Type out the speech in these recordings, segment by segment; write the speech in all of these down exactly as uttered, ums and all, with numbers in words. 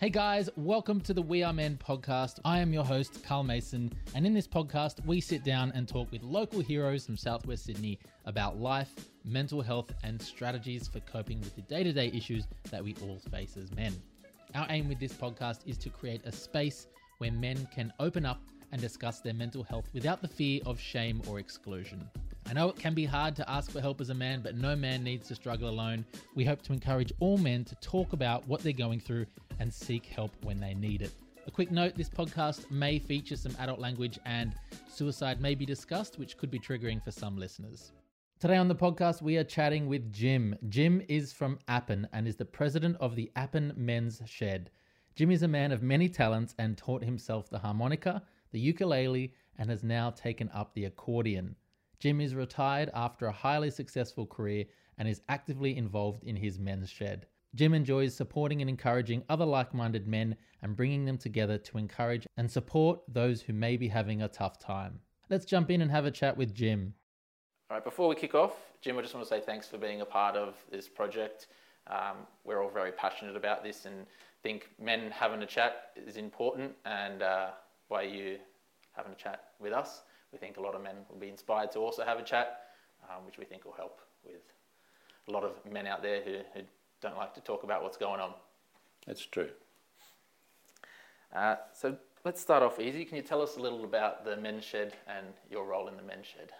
Hey guys, welcome to the We Are Men podcast. I am your host, Carl Mason, and in this podcast, we sit down and talk with local heroes from Southwest Sydney about life, mental health, and strategies for coping with the day-to-day issues that we all face as men. Our aim with this podcast is to create a space where men can open up and discuss their mental health without the fear of shame or exclusion. I know it can be hard to ask for help as a man, but no man needs to struggle alone. We hope to encourage all men to talk about what they're going through and seek help when they need it. A quick note, this podcast may feature some adult language and suicide may be discussed, which could be triggering for some listeners. Today on the podcast, we are chatting with Jim. Jim is from Appen and is the president of the Appen Men's Shed. Jim is a man of many talents and taught himself the harmonica, the ukulele, and has now taken up the accordion. Jim is retired after a highly successful career and is actively involved in his men's shed. Jim enjoys supporting and encouraging other like-minded men and bringing them together to encourage and support those who may be having a tough time. Let's jump in and have a chat with Jim. All right, before we kick off, Jim, I just want to say thanks for being a part of this project. Um, we're all very passionate about this and think men having a chat is important, and uh, by you having a chat with us, we think a lot of men will be inspired to also have a chat, um, which we think will help with a lot of men out there who, who don't like to talk about what's going on. That's true. Uh, so let's start off easy. Can you tell us a little about the Men's Shed and your role in the Men's Shed?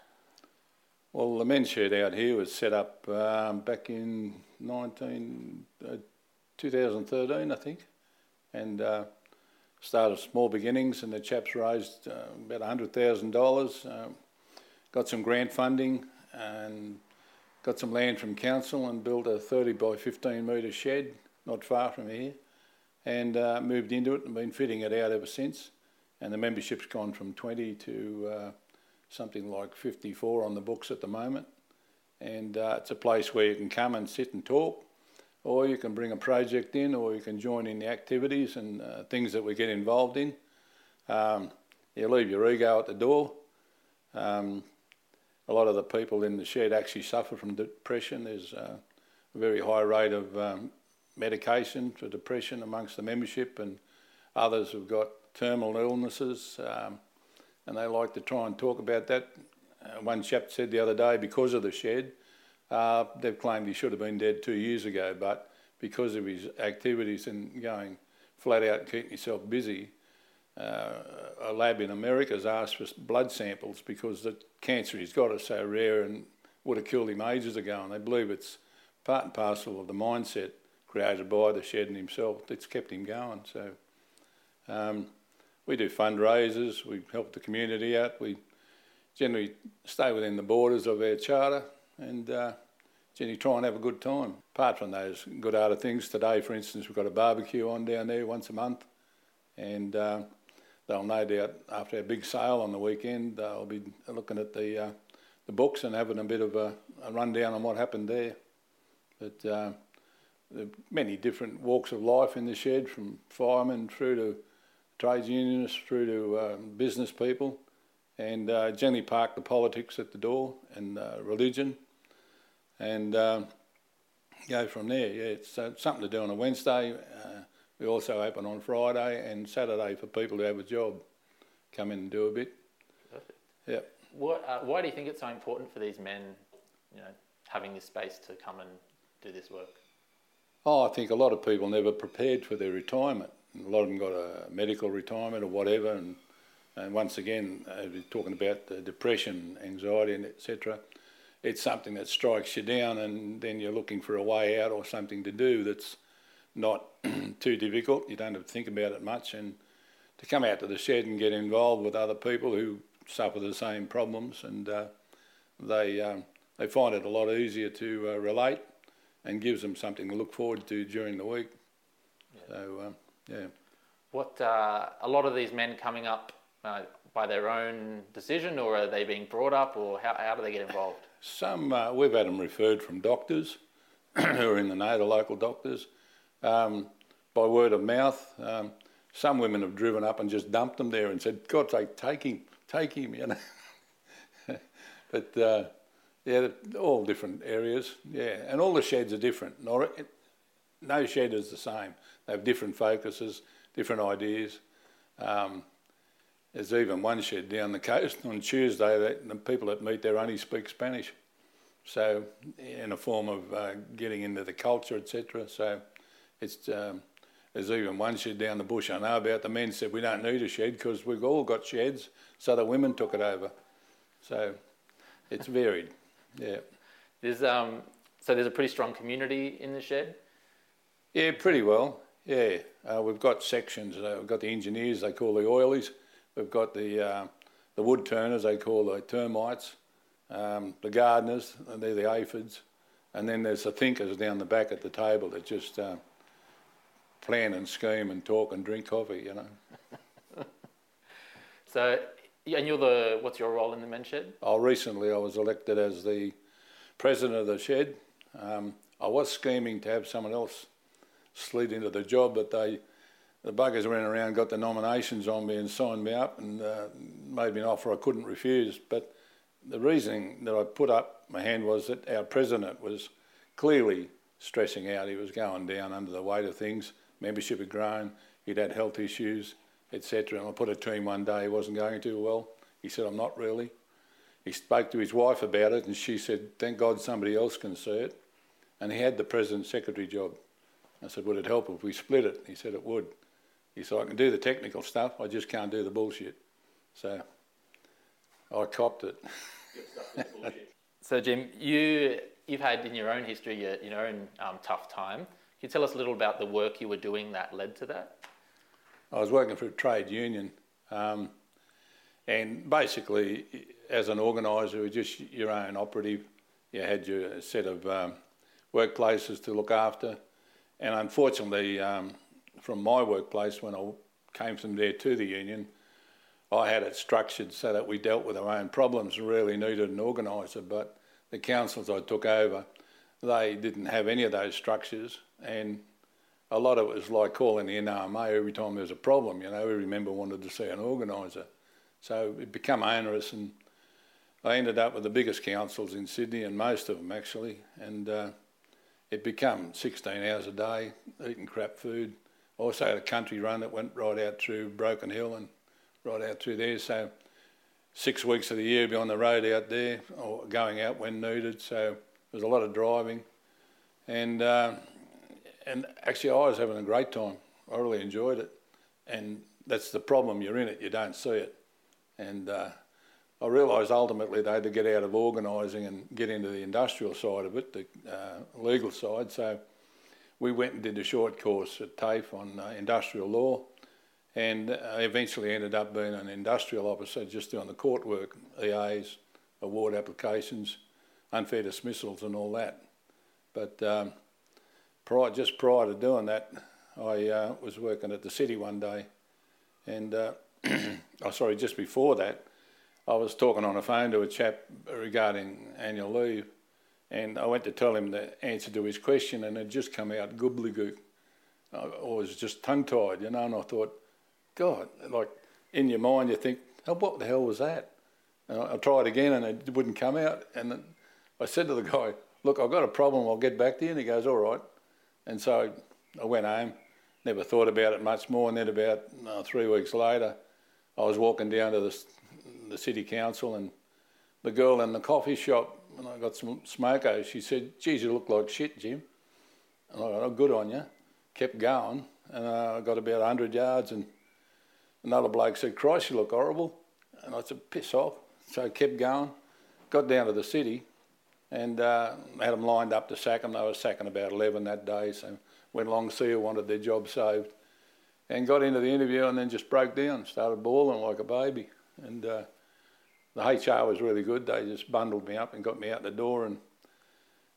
Well, the Men's Shed out here was set up um, back in nineteen, uh, twenty thirteen, I think, and uh, started small beginnings, and the chaps raised uh, about one hundred thousand dollars, um, got some grant funding and got some land from council and built a thirty by fifteen metre shed not far from here, and uh, moved into it and been fitting it out ever since. And the membership's gone from twenty to uh, something like fifty-four on the books at the moment. And uh, it's a place where you can come and sit and talk, or you can bring a project in, or you can join in the activities and uh, things that we get involved in. Um, you leave your ego at the door. Um, a lot of the people in the shed actually suffer from depression. There's uh, a very high rate of um, medication for depression amongst the membership, and others have got terminal illnesses, um, and they like to try and talk about that. Uh, one chap said the other day, because of the shed, Uh, they've claimed he should have been dead two years ago, but because of his activities and going flat out keeping himself busy, uh, a lab in America has asked for blood samples because the cancer he's got is so rare and would have killed him ages ago, and they believe it's part and parcel of the mindset created by the shed and himself that's kept him going. So um, we do fundraisers, we help the community out, we generally stay within the borders of our charter, and uh, generally try and have a good time. Apart from those good other things, today, for instance, we've got a barbecue on down there once a month, and uh, they'll no doubt, after our big sale on the weekend, they'll be looking at the uh, the books and having a bit of a, a rundown on what happened there. But uh, there are many different walks of life in the shed, from firemen through to trades unionists, through to uh, business people, and uh, generally park the politics at the door and uh, religion, and um, go from there. Yeah, it's uh, something to do on a Wednesday. Uh, we also open on Friday and Saturday for people who have a job. Come in and do a bit. Perfect. Yeah. What, uh, why do you think it's so important for these men, you know, having this space to come and do this work? Oh, I think a lot of people never prepared for their retirement. A lot of them got a medical retirement or whatever, and And once again, uh, we're talking about the depression, anxiety, and et cetera. It's something that strikes you down, and then you're looking for a way out or something to do that's not too difficult. You don't have to think about it much. And to come out to the shed and get involved with other people who suffer the same problems, and uh, they um, they find it a lot easier to uh, relate, and gives them something to look forward to during the week. Yeah. So um, yeah. What uh, a lot of these men coming up. Uh, by their own decision, or are they being brought up, or how, how do they get involved? Some, uh, we've had them referred from doctors who are in the know, the local doctors, um, by word of mouth. Um, some women have driven up and just dumped them there and said, God, take, take him, take him, you know. But, uh, yeah, all different areas, yeah. And all the sheds are different. no shed is the same. They have different focuses, different ideas. Um, there's even one shed down the coast on Tuesday that the people that meet there only speak Spanish. So in a form of uh, getting into the culture, et cetera. So it's um, there's even one shed down the bush I know about. The men said we don't need a shed because we've all got sheds. So the women took it over. So it's varied. Yeah. There's um so there's a pretty strong community in the shed. Yeah, pretty well. Yeah, uh, we've got sections. Uh, we've got the engineers, they call the oilies. We've got the uh, the wood turners, they call the termites. Um, the gardeners, they're the aphids, and then there's the thinkers down the back at the table that just uh, plan and scheme and talk and drink coffee, you know. So, and you're the, what's your role in the men's shed? Oh, recently I was elected as the president of the shed. Um, I was scheming to have someone else slid into the job, but they, the buggers ran around, got the nominations on me and signed me up and uh, made me an offer I couldn't refuse, but the reasoning that I put up my hand was that our president was clearly stressing out. He was going down under the weight of things. Membership had grown. He'd had health issues, et cetera. And I put it to him one day. He wasn't going too well. He said, I'm not really. He spoke to his wife about it, and she said, thank God somebody else can see it. And he had the president's secretary job. I said, would it help if we split it? He said, it would. He said, I can do the technical stuff. I just can't do the bullshit. So I copped it. So Jim, you, you've had in your own history, your, your own um, tough time. Can you tell us a little about the work you were doing that led to that? I was working for a trade union. Um, and basically, as an organiser, you were just your own operative. You had your set of um, workplaces to look after. And unfortunately, um, from my workplace, when I came from there to the union, I had it structured so that we dealt with our own problems and really needed an organiser, but the councils I took over, they didn't have any of those structures, and a lot of it was like calling the N R M A every time there was a problem, you know, every member wanted to see an organiser. So it became onerous, and I ended up with the biggest councils in Sydney, and most of them actually, and uh, it became sixteen hours a day, eating crap food. I also had a country run that went right out through Broken Hill and right out through there, so six weeks of the year be on the road out there or going out when needed, so there's a lot of driving, and uh, and actually I was having a great time. I really enjoyed it, and that's the problem, you're in it, you don't see it, and uh, I realised ultimately though to get out of organising and get into the industrial side of it, the uh, legal side, so we went and did a short course at TAFE on uh, industrial law, and I eventually ended up being an industrial officer, just doing the court work, E As, award applications, unfair dismissals and all that. But um, prior, just prior to doing that, I uh, was working at the city one day, and, uh, oh sorry, just before that, I was talking on the phone to a chap regarding annual leave, and I went to tell him the answer to his question, and it just come out gobbledygook. I was just tongue-tied, you know, and I thought, God, like in your mind you think, oh, what the hell was that? And I, I tried again and it wouldn't come out. And then I said to the guy, look, I've got a problem, I'll get back to you. And he goes, all right. And so I went home, never thought about it much more. And then about no, three weeks later, I was walking down to the, the city council and the girl in the coffee shop, and I got some smokos, she said, geez, you look like shit, Jim. And I went, oh, good on you. Kept going. And uh, I got about one hundred yards and another bloke said, Christ, you look horrible. And I said, piss off. So I kept going, got down to the city and uh, had them lined up to sack them. They were sacking about eleven that day. So went along, see who wanted their job saved. And got into the interview and then just broke down, started bawling like a baby. And uh, the H R was really good. They just bundled me up and got me out the door. And,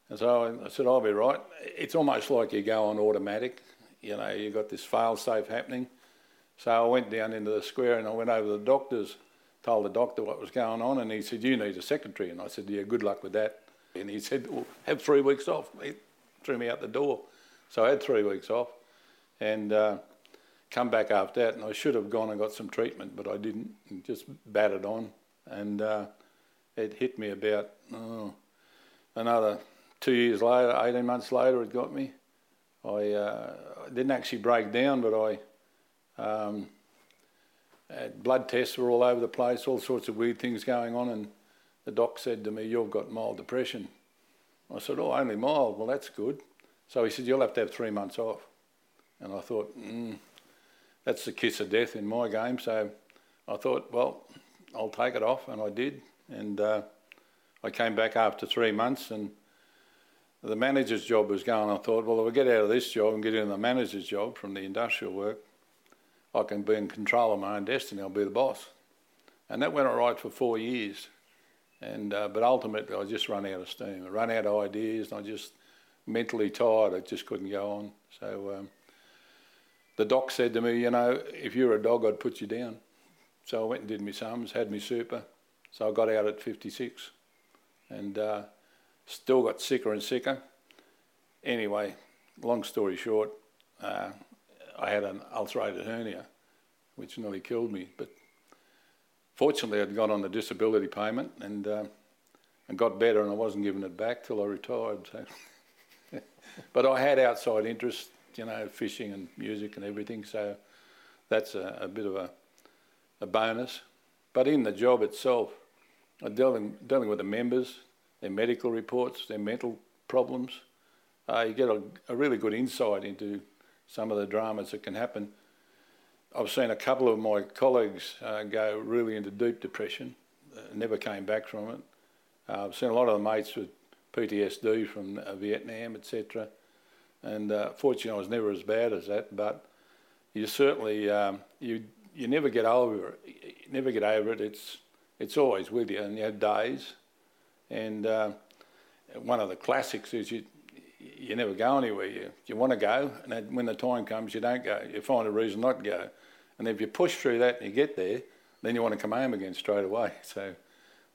and so I said, I'll be right. It's almost like you go on automatic. You know, you've got this fail-safe happening. So I went down into the square and I went over to the doctors, told the doctor what was going on, and he said, you need a secretary. And I said, yeah, good luck with that. And he said, well, have three weeks off. He threw me out the door. So I had three weeks off and uh, come back after that. And I should have gone and got some treatment, but I didn't. And just batted on. And uh, it hit me about oh, another two years later, eighteen months later, it got me. I uh, didn't actually break down, but I um, had blood tests were all over the place, all sorts of weird things going on, and the doc said to me, "You've got mild depression." I said, "Oh, only mild, well that's good." So he said, "You'll have to have three months off." And I thought, mm, that's the kiss of death in my game. So I thought, well, I'll take it off, and I did. And uh, I came back after three months and the manager's job was going. I thought, well, if I get out of this job and get into the manager's job from the industrial work, I can be in control of my own destiny, I'll be the boss. And that went all right for four years. And uh, but ultimately I just ran out of steam. I ran out of ideas and I just mentally tired, I just couldn't go on. So um, the doc said to me, you know, if you were a dog, I'd put you down. So I went and did my sums, had my super. So I got out at fifty-six and uh, still got sicker and sicker. Anyway, long story short, uh, I had an ulcerated hernia, which nearly killed me. But fortunately, I'd got on the disability payment and uh, and got better, and I wasn't giving it back till I retired. So. But I had outside interests, you know, fishing and music and everything. So that's a, a bit of a, a bonus. But in the job itself, I'm dealing, dealing with the members, their medical reports, their mental problems. Uh, you get a, a really good insight into some of the dramas that can happen. I've seen a couple of my colleagues uh, go really into deep depression, uh, never came back from it. Uh, I've seen a lot of the mates with P T S D from uh, Vietnam, et cetera. And uh, fortunately, I was never as bad as that, but you certainly, um, you you never get over it. You never get over it. It's it's always with you, and you have days. And uh, one of the classics is you you never go anywhere. You you want to go, and when the time comes, you don't go. You find a reason not to go. And if you push through that and you get there, then you want to come home again straight away. So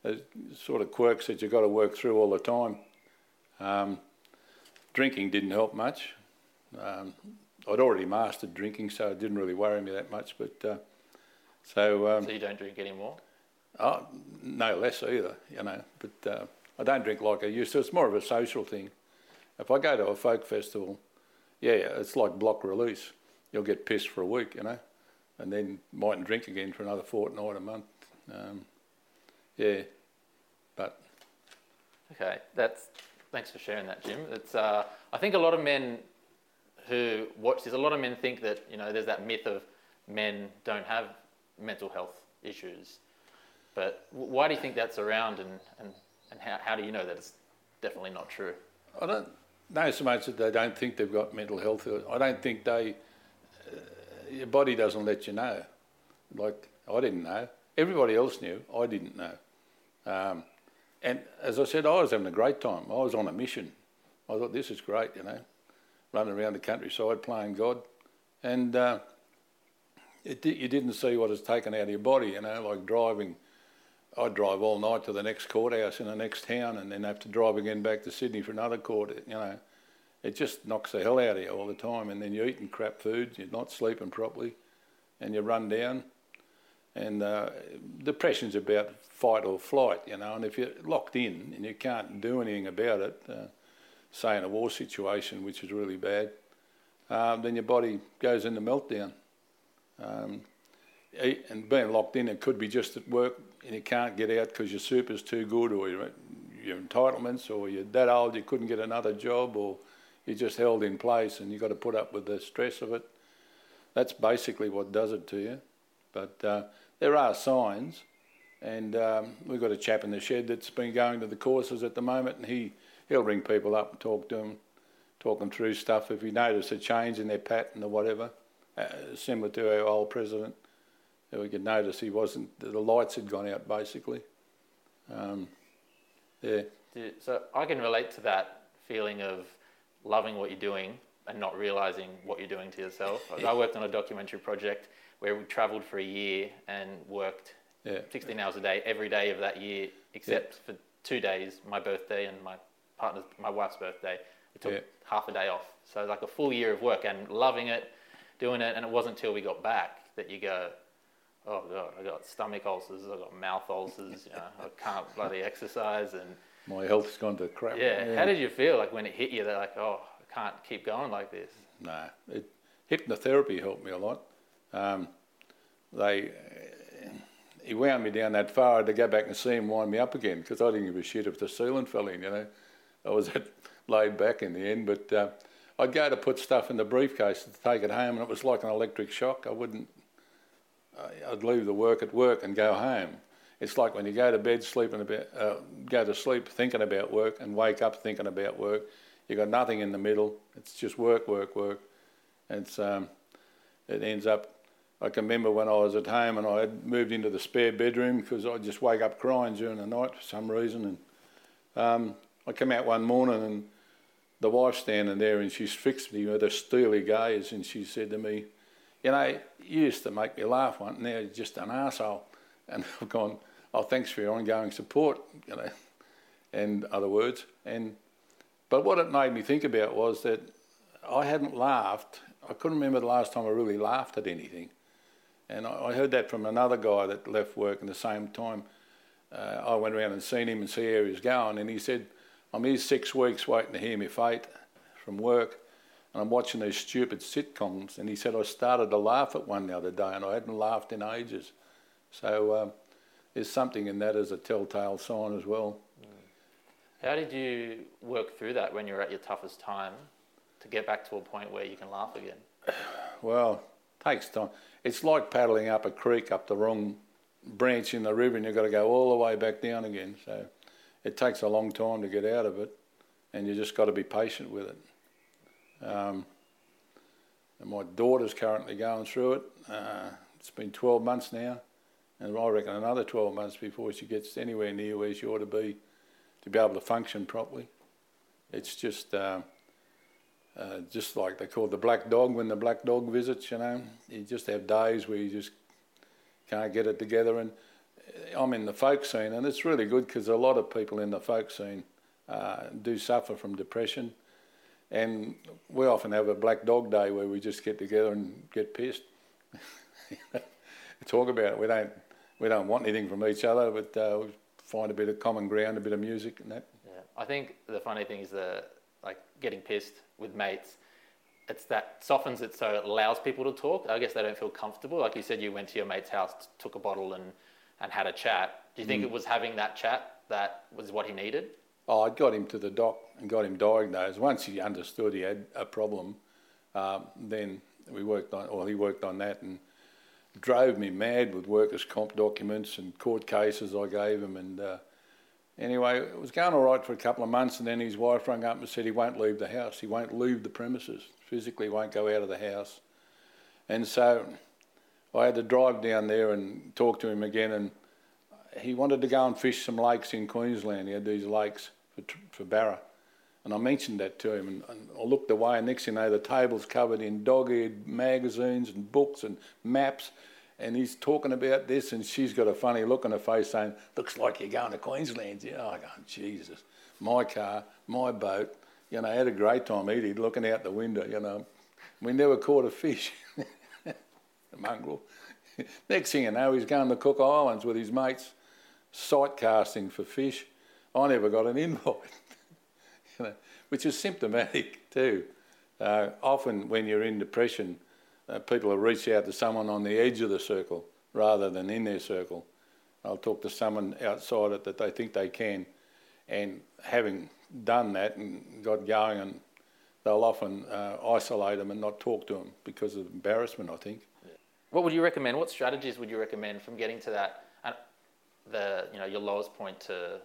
there's sort of quirks that you've got to work through all the time. Um, drinking didn't help much. Um, I'd already mastered drinking, so it didn't really worry me that much. But uh, so, um, so you don't drink anymore? Oh, no less either, you know. But uh, I don't drink like I used to. It's more of a social thing. If I go to a folk festival, yeah, it's like block release. You'll get pissed for a week, you know, and then mightn't drink again for another fortnight, a month. Um, yeah, but okay. That's thanks for sharing that, Jim. It's uh, I think a lot of men who watch this, a lot of men think that, you know, there's that myth of men don't have mental health issues. But why do you think that's around, and, and, and how, how do you know that it's definitely not true? I don't know so much that they don't think they've got mental health. I don't think they, uh, your body doesn't let you know. Like, I didn't know. Everybody else knew, I didn't know. Um, and as I said, I was having a great time. I was on a mission. I thought, this is great, you know, running around the countryside playing God. And uh, it, you didn't see what it's taken out of your body, you know, like driving. I'd drive all night to the next courthouse in the next town and then have to drive again back to Sydney for another court, you know. It just knocks the hell out of you all the time, and then you're eating crap food, you're not sleeping properly, and you run down. And uh, depression's about fight or flight, you know, and if you're locked in and you can't do anything about it, uh, say in a war situation, which is really bad, uh, then your body goes into meltdown. Um, and being locked in, it could be just at work, and you can't get out because your super's too good, or your, your entitlements, or you're that old you couldn't get another job, or you're just held in place and you've got to put up with the stress of it. That's basically what does it to you. But uh, there are signs, and um, we've got a chap in the shed that's been going to the courses at the moment, and he, he'll ring people up and talk to them, talk them through stuff. If you notice a change in their pattern or whatever, uh, similar to our old president, we could notice he wasn't, the lights had gone out basically. Um, yeah. So I can relate to that feeling of loving what you're doing and not realising what you're doing to yourself. Yeah. I worked on a documentary project where we travelled for a year and worked yeah. sixteen hours a day every day of that year, except yeah. for two days, my birthday and my partner's, my wife's birthday. We took yeah. half a day off. So like a full year of work and loving it, doing it, and it wasn't until we got back that you go, oh God, I got stomach ulcers, I got mouth ulcers, you know, I can't bloody exercise, and my health's gone to crap. Yeah. yeah. How did you feel like when it hit you? They're like, oh, can't keep going like this. No, it, hypnotherapy helped me a lot. Um, they, he wound me down that far, I had to go back and see him wind me up again, because I didn't give a shit if the ceiling fell in, you know. I was laid back in the end, but uh, I'd go to put stuff in the briefcase to take it home, and it was like an electric shock. I wouldn't, I'd leave the work at work and go home. It's like when you go to bed sleeping about, uh, go to sleep thinking about work and wake up thinking about work. You've got nothing in the middle. It's just work, work, work. It's um, it ends up. I can remember when I was at home and I had moved into the spare bedroom because I just wake up crying during the night for some reason. And um, I come out one morning and the wife's standing there and she's fixed me with a steely gaze, and she said to me, "You know, you used to make me laugh once, now you're just an arsehole." And I've gone, "Oh, thanks for your ongoing support," you know, and other words. And but what it made me think about was that I hadn't laughed. I couldn't remember the last time I really laughed at anything. And I, I heard that from another guy that left work at the same time. Uh, I went around and seen him and see how he was going, and he said, "I'm here six weeks waiting to hear my fate from work, and I'm watching these stupid sitcoms." And he said, "I started to laugh at one the other day, and I hadn't laughed in ages." So um, there's something in that as a telltale sign as well. How did you work through that when you were at your toughest time to get back to a point where you can laugh again? Well, it takes time. It's like paddling up a creek up the wrong branch in the river, and you've got to go all the way back down again. So it takes a long time to get out of it, and you just got to be patient with it. Um, and my daughter's currently going through it. Uh, it's been twelve months now. And I reckon another twelve months before she gets anywhere near where she ought to be to be able to function properly. It's just uh, uh, just like they call the black dog when the black dog visits, you know. You just have days where you just can't get it together. And I'm in the folk scene, and it's really good because a lot of people in the folk scene uh, do suffer from depression. And we often have a black dog day where we just get together and get pissed. Talk about it. We don't... We don't want anything from each other, but uh, we find a bit of common ground, a bit of music and that. Yeah, I think the funny thing is the like getting pissed with mates. It's that softens it, so it allows people to talk. I guess they don't feel comfortable. Like you said, you went to your mate's house, took a bottle and, and had a chat. Do you think mm. it was having that chat that was what he needed? Oh, I got him to the doc and got him diagnosed. Once he understood he had a problem, um, then we worked on. Well, he worked on that and. Drove me mad with workers' comp documents and court cases I gave him. And uh, anyway, it was going all right for a couple of months, and then his wife rang up and said he won't leave the house. He won't leave the premises. Physically won't go out of the house. And so I had to drive down there and talk to him again, and he wanted to go and fish some lakes in Queensland. He had these lakes for, for barra. And I mentioned that to him, and, and I looked away, and next thing you know, the table's covered in dog-eared magazines and books and maps, and he's talking about this, and she's got a funny look on her face saying, "Looks like you're going to Queensland." You know, I go, Jesus, my car, my boat, you know, I had a great time eating, looking out the window, you know. We never caught a fish, the mongrel. Next thing you know, he's going to Cook Islands with his mates, sight casting for fish. I never got an invite. Which is symptomatic too. Uh, often when you're in depression, uh, people will reach out to someone on the edge of the circle rather than in their circle. I'll talk to someone outside it that they think they can, and having done that and got going, and they'll often uh, isolate them and not talk to them because of embarrassment, I think. What would you recommend? What strategies would you recommend from getting to that, uh, the you know your lowest point to...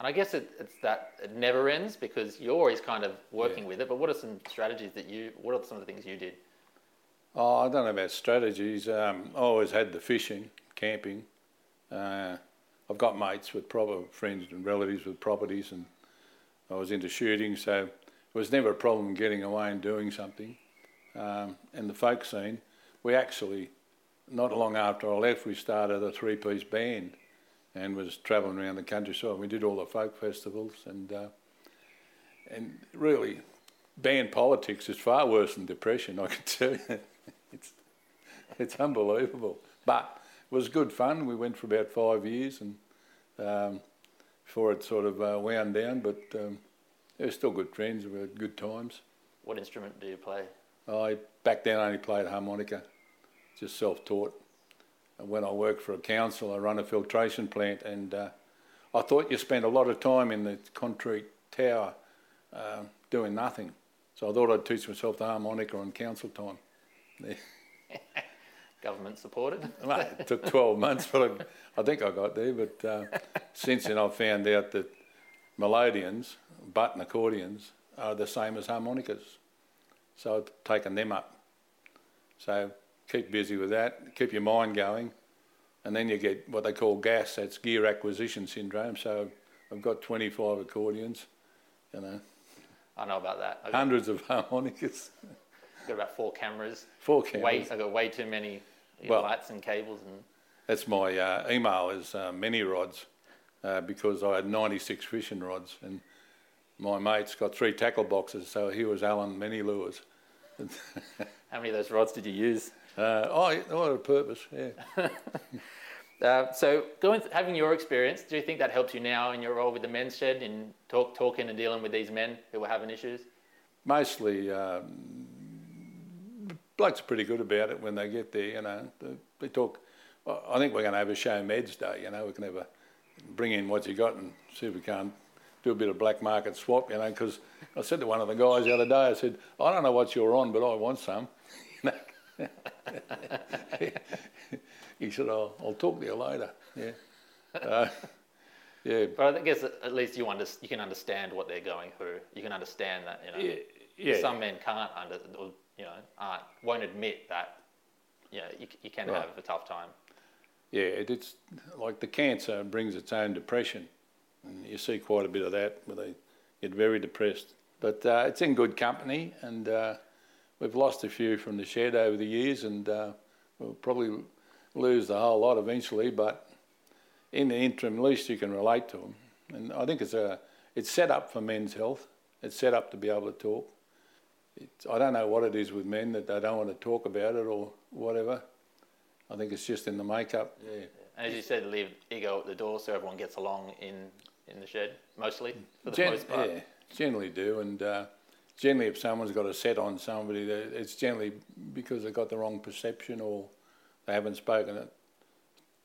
And I guess it, it's that it never ends because you're always kind of working yeah. with it. But what are some strategies that you, what are some of the things you did? Oh, I don't know about strategies. Um, I always had the fishing, camping. Uh, I've got mates with proper friends and relatives with properties, and I was into shooting. So it was never a problem getting away and doing something. Um, and the folk scene, we actually, not long after I left, we started a three-piece band. And was travelling around the countryside. We did all the folk festivals, and uh, and really, band politics is far worse than depression, I can tell you. it's it's unbelievable, but it was good fun. We went for about five years, and um, before it sort of uh, wound down, but um, they were still good friends. We had good times. What instrument do you play? I back then only played harmonica, just self-taught. And when I worked for a council, I run a filtration plant, and uh, I thought you spent a lot of time in the concrete tower uh, doing nothing. So I thought I'd teach myself the harmonica on council time. Yeah. Government supported? Well, it took twelve months, but I, I think I got there. But uh, since then I've found out that melodeons, button accordions, are the same as harmonicas. So I've taken them up. So keep busy with that, keep your mind going, and then you get what they call G A S, that's gear acquisition syndrome. So I've got twenty-five accordions, you know. I know about that. I've hundreds got, of harmonicas. I've got about four cameras. Four cameras. Way, I've got way too many well, lights and cables. And that's my uh, email is uh, many rods, uh, because I had ninety-six fishing rods, and my mate's got three tackle boxes, so he was Alan many lures. How many of those rods did you use? Uh, oh, oh, on purpose, yeah. Uh, so going th- having your experience, do you think that helps you now in your role with the Men's Shed in talk, talking and dealing with these men who were having issues? Mostly, um, blokes are pretty good about it when they get there, you know. They, they talk, I think we're going to have a show meds day, you know. We can have a, bring in what you got and see if we can't do a bit of black market swap, you know, because I said to one of the guys the other day, I said, I don't know what you're on, but I want some. You know. He said, I'll, I'll talk to you later. Yeah. Uh, yeah. But I guess at least you under, you can understand what they're going through. You can understand that, you know. Yeah, yeah. Some men can't, under, or, you know, aren't, won't admit that, you know, you, you can right. have a tough time. Yeah, it, it's like the cancer brings its own depression. And you see quite a bit of that where they get very depressed. But uh, it's in good company, and uh, we've lost a few from the shed over the years, and uh, we'll probably lose the whole lot eventually, but in the interim, at least you can relate to them. And I think it's a it's set up for men's health. It's set up to be able to talk. It's, I don't know what it is with men that they don't want to talk about it or whatever. I think it's just in the makeup. Yeah. And as you said, leave ego at the door so everyone gets along in, in the shed, mostly, for the Gen- most part. Yeah, generally do, and uh, generally if someone's got a set on somebody, it's generally because they've got the wrong perception or they haven't spoken it,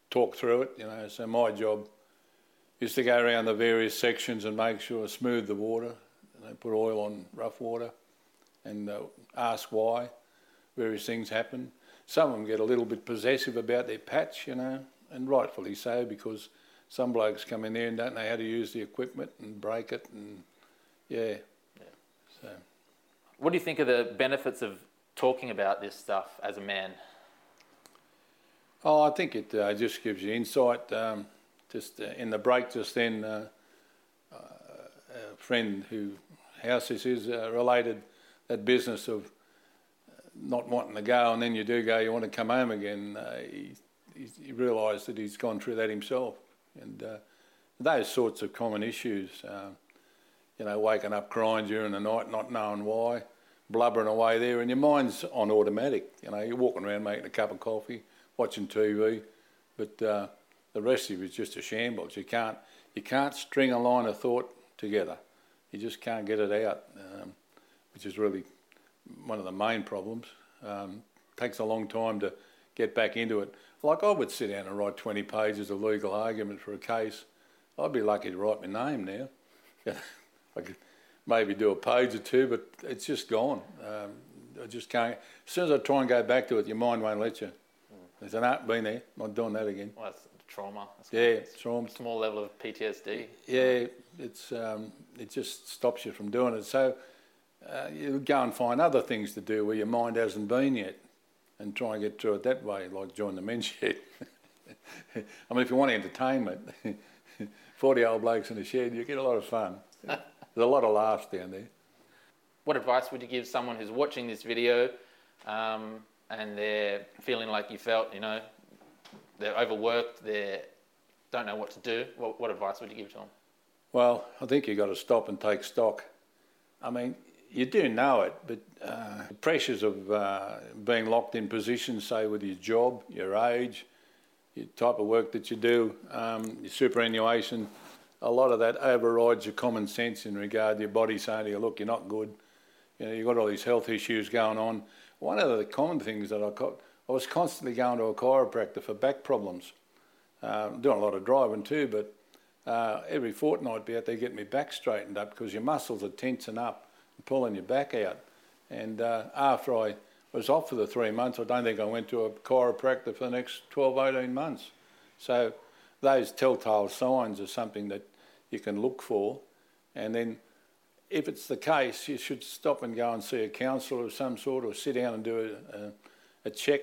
talk through it, you know. So my job is to go around the various sections and make sure, smooth the water, you know, put oil on rough water and uh, ask why various things happen. Some of them get a little bit possessive about their patch, you know, and rightfully so, because some blokes come in there and don't know how to use the equipment and break it and, yeah. yeah. So, what do you think are the benefits of talking about this stuff as a man? Oh, I think it uh, just gives you insight. Um, just uh, in the break just then, uh, uh, a friend whose house this is uh, related that business of not wanting to go, and then you do go, you want to come home again. Uh, he, he, he realised that he's gone through that himself. And uh, those sorts of common issues, uh, you know, waking up crying during the night, not knowing why, blubbering away there, and your mind's on automatic. You know, you're walking around making a cup of coffee, watching T V, but uh, the rest of it is just a shambles. You can't you can't string a line of thought together. You just can't get it out, um, which is really one of the main problems. Um, takes a long time to get back into it. Like I would sit down and write twenty pages of legal argument for a case. I'd be lucky to write my name now. I could maybe do a page or two, but it's just gone. Um, I just can't. As soon as I try and go back to it, your mind won't let you. There's an art been there, not doing that again. Well, that's trauma. That's yeah, it's trauma. Small level of P T S D. Yeah, it's um, it just stops you from doing it. So uh, you go and find other things to do where your mind hasn't been yet and try and get through it that way, like join the Men's Shed. I mean, if you want entertainment, forty-year-old blokes in a shed, you get a lot of fun. There's a lot of laughs down there. What advice would you give someone who's watching this video um, and they're feeling like you felt, you know, they're overworked, they don't know what to do? What, what advice would you give to them? Well, I think you've got to stop and take stock. I mean, you do know it, but uh, the pressures of uh, being locked in positions, say with your job, your age, your type of work that you do, um, your superannuation, a lot of that overrides your common sense in regard to your body saying to you, look, you're not good, You know, you've got all these health issues going on. One of the common things that I got, I was constantly going to a chiropractor for back problems. Uh, doing a lot of driving too, but uh, every fortnight I'd be out there getting my back straightened up because your muscles are tensing up and pulling your back out. And uh, after I was off for the three months, I don't think I went to a chiropractor for the next twelve, eighteen months. So those telltale signs are something that you can look for. And then if it's the case, you should stop and go and see a counsellor of some sort or sit down and do a, a, a check.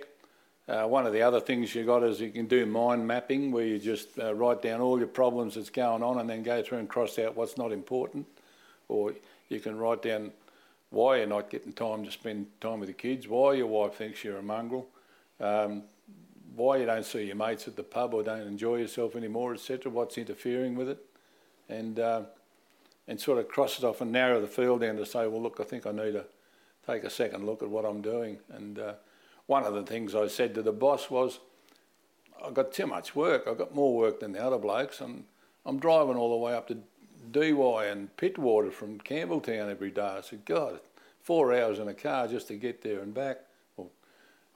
Uh, one of the other things you got is you can do mind mapping, where you just uh, write down all your problems that's going on and then go through and cross out what's not important. Or you can write down why you're not getting time to spend time with the kids, why your wife thinks you're a mongrel, um, why you don't see your mates at the pub or don't enjoy yourself anymore, et cetera, what's interfering with it, and uh, and sort of cross it off and narrow the field down to say, well, look, I think I need to take a second look at what I'm doing. And uh, one of the things I said to the boss was, I've got too much work. I've got more work than the other blokes. I'm, I'm driving all the way up to D Y and Pittwater from Campbelltown every day. I said, God, four hours in a car just to get there and back, or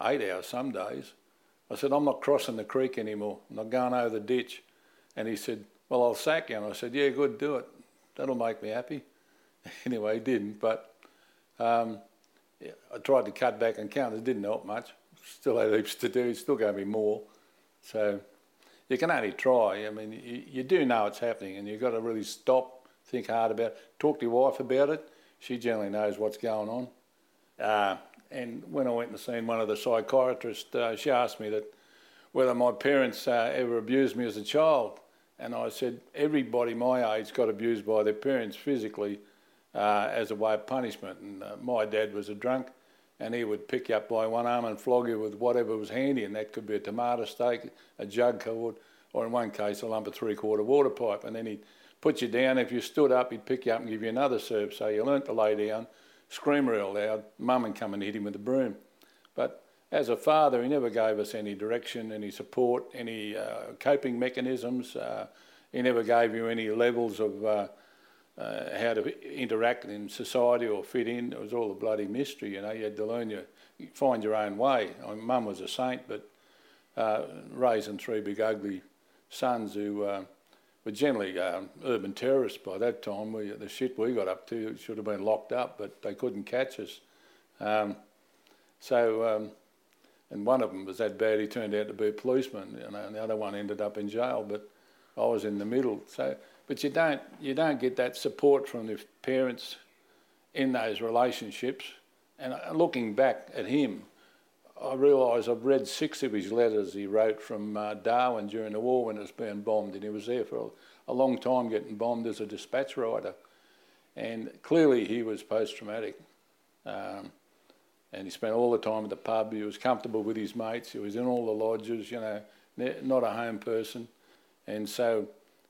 well, eight hours some days. I said, I'm not crossing the creek anymore. I'm not going over the ditch. And he said, well, I'll sack you. And I said, yeah, good, do it. That'll make me happy. Anyway, he didn't, but... Um, Yeah, I tried to cut back and count. It didn't help much. Still had heaps to do. Still going to be more. So you can only try. I mean, you, you do know it's happening, and you've got to really stop, think hard about it. Talk to your wife about it. She generally knows what's going on. Uh, and when I went and seen one of the psychiatrists, uh, she asked me that whether my parents uh, ever abused me as a child. And I said, everybody my age got abused by their parents physically, Uh, as a way of punishment. And uh, my dad was a drunk, and he would pick you up by one arm and flog you with whatever was handy, and that could be a tomato steak, a jug cord, or in one case a lump of three-quarter water pipe. And then he'd put you down. If you stood up, he'd pick you up and give you another serve. So you learnt to lay down, scream real loud, mum would come and hit him with a broom. But as a father, he never gave us any direction, any support, any uh, coping mechanisms. Uh, he never gave you any levels of... Uh, Uh, how to interact in society or fit in. It was all a bloody mystery, you know. You had to learn, your, find your own way. I mean, Mum was a saint, but uh, raising three big ugly sons who uh, were generally um, urban terrorists by that time. We, the shit we got up to should have been locked up, but they couldn't catch us. Um, so, um, and one of them was that bad he turned out to be a policeman, you know, and the other one ended up in jail, but I was in the middle. So... But you don't you don't get that support from the parents in those relationships. And looking back at him, I realise I've read six of his letters he wrote from uh, Darwin during the war when it was being bombed, and he was there for a, a long time getting bombed as a dispatch rider. And clearly he was post-traumatic. Um, and he spent all the time at the pub. He was comfortable with his mates. He was in all the lodges, you know, not a home person. And so...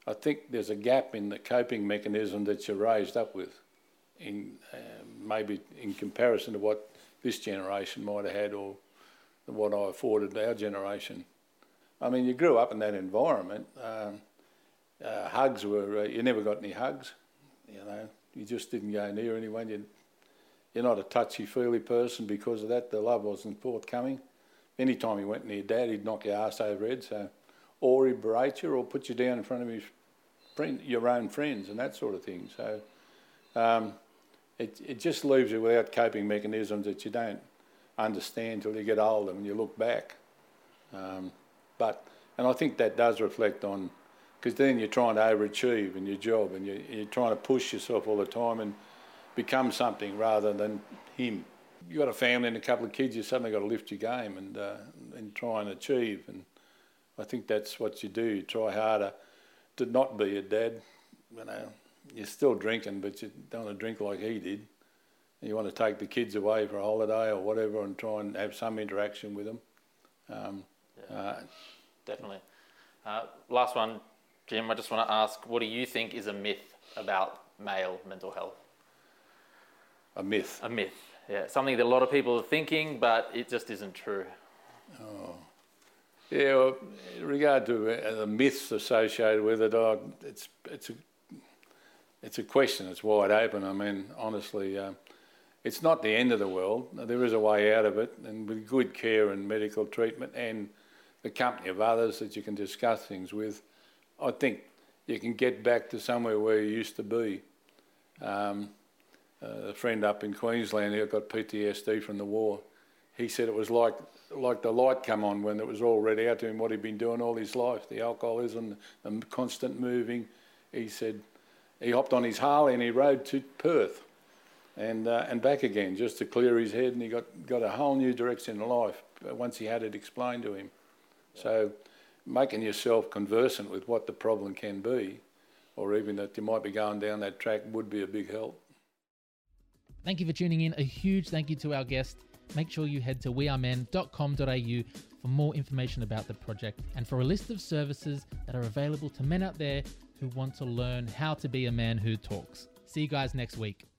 I think there's a gap in the coping mechanism that you're raised up with, in uh, maybe in comparison to what this generation might have had or what I afforded our generation. I mean, you grew up in that environment. Um, uh, hugs were... Uh, you never got any hugs, you know. You just didn't go near anyone. You'd, you're not a touchy-feely person because of that. The love wasn't forthcoming. Any time you went near Dad, he'd knock your ass over head, so... or he'd berate you or put you down in front of his friend, your own friends and that sort of thing. So um, it, it just leaves you without coping mechanisms that you don't understand till you get older and you look back. Um, but, and I think that does reflect on, because then you're trying to overachieve in your job and you, you're trying to push yourself all the time and become something rather than him. You got a family and a couple of kids, you suddenly got to lift your game and, uh, and try and achieve. And I think that's what you do. You try harder to not be a dad. You know, you're still drinking, but you don't want to drink like he did. You want to take the kids away for a holiday or whatever and try and have some interaction with them. Um, yeah, uh, definitely. Uh, last one, Jim. I just want to ask, what do you think is a myth about male mental health? A myth? A myth, yeah. Something that a lot of people are thinking, but it just isn't true. Oh. Yeah, well, in regard to the myths associated with it, oh, it's it's a it's a question that's wide open. I mean, honestly, uh, it's not the end of the world. There is a way out of it, and with good care and medical treatment and the company of others that you can discuss things with, I think you can get back to somewhere where you used to be. Um, uh, a friend up in Queensland who got P T S D from the war, he said it was like like the light come on when it was all read out to him what he'd been doing all his life, the alcoholism, the constant moving. He said he hopped on his Harley and he rode to Perth and uh, and back again just to clear his head, and he got, got a whole new direction in life once he had it explained to him. So making yourself conversant with what the problem can be, or even that you might be going down that track, would be a big help. Thank you for tuning in. A huge thank you to our guest. Make sure you head to we are men dot com dot a u for more information about the project and for a list of services that are available to men out there who want to learn how to be a man who talks. See you guys next week.